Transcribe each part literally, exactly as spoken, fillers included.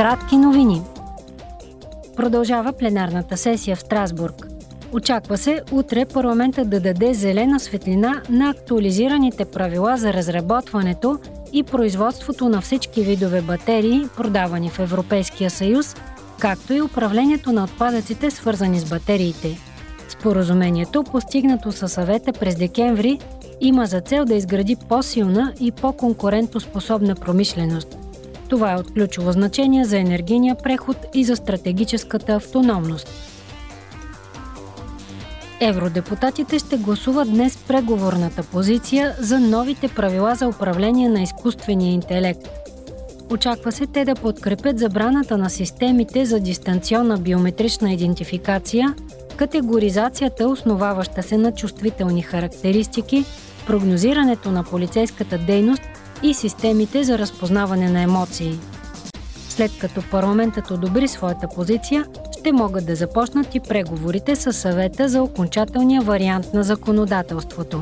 Кратки новини. Продължава пленарната сесия в Страсбург. Очаква се утре парламентът да даде зелена светлина на актуализираните правила за разработването и производството на всички видове батерии, продавани в Европейския съюз, както и управлението на отпадъците, свързани с батериите. Споразумението, постигнато със съвета през декември, има за цел да изгради по-силна и по-конкурентоспособна промишленост. Това е от ключово значение за енергийния преход и за стратегическата автономност. Евродепутатите ще гласуват днес преговорната позиция за новите правила за управление на изкуствения интелект. Очаква се те да подкрепят забраната на системите за дистанционна биометрична идентификация, категоризацията, основаваща се на чувствителни характеристики, прогнозирането на полицейската дейност и системите за разпознаване на емоции. След като парламентът одобри своята позиция, ще могат да започнат и преговорите със съвета за окончателния вариант на законодателството.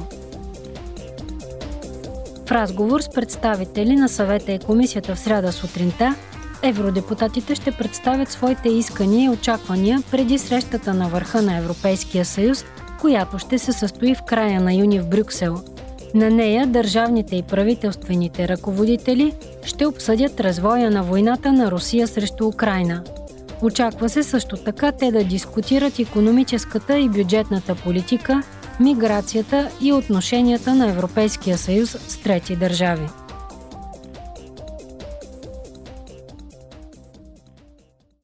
В разговор с представители на съвета и комисията в сряда сутринта, евродепутатите ще представят своите искания и очаквания преди срещата на върха на Европейския съюз, която ще се състои в края на юни в Брюксел. На нея държавните и правителствените ръководители ще обсъдят развоя на войната на Русия срещу Украйна. Очаква се също така те да дискутират икономическата и бюджетната политика, миграцията и отношенията на Европейския съюз с трети държави.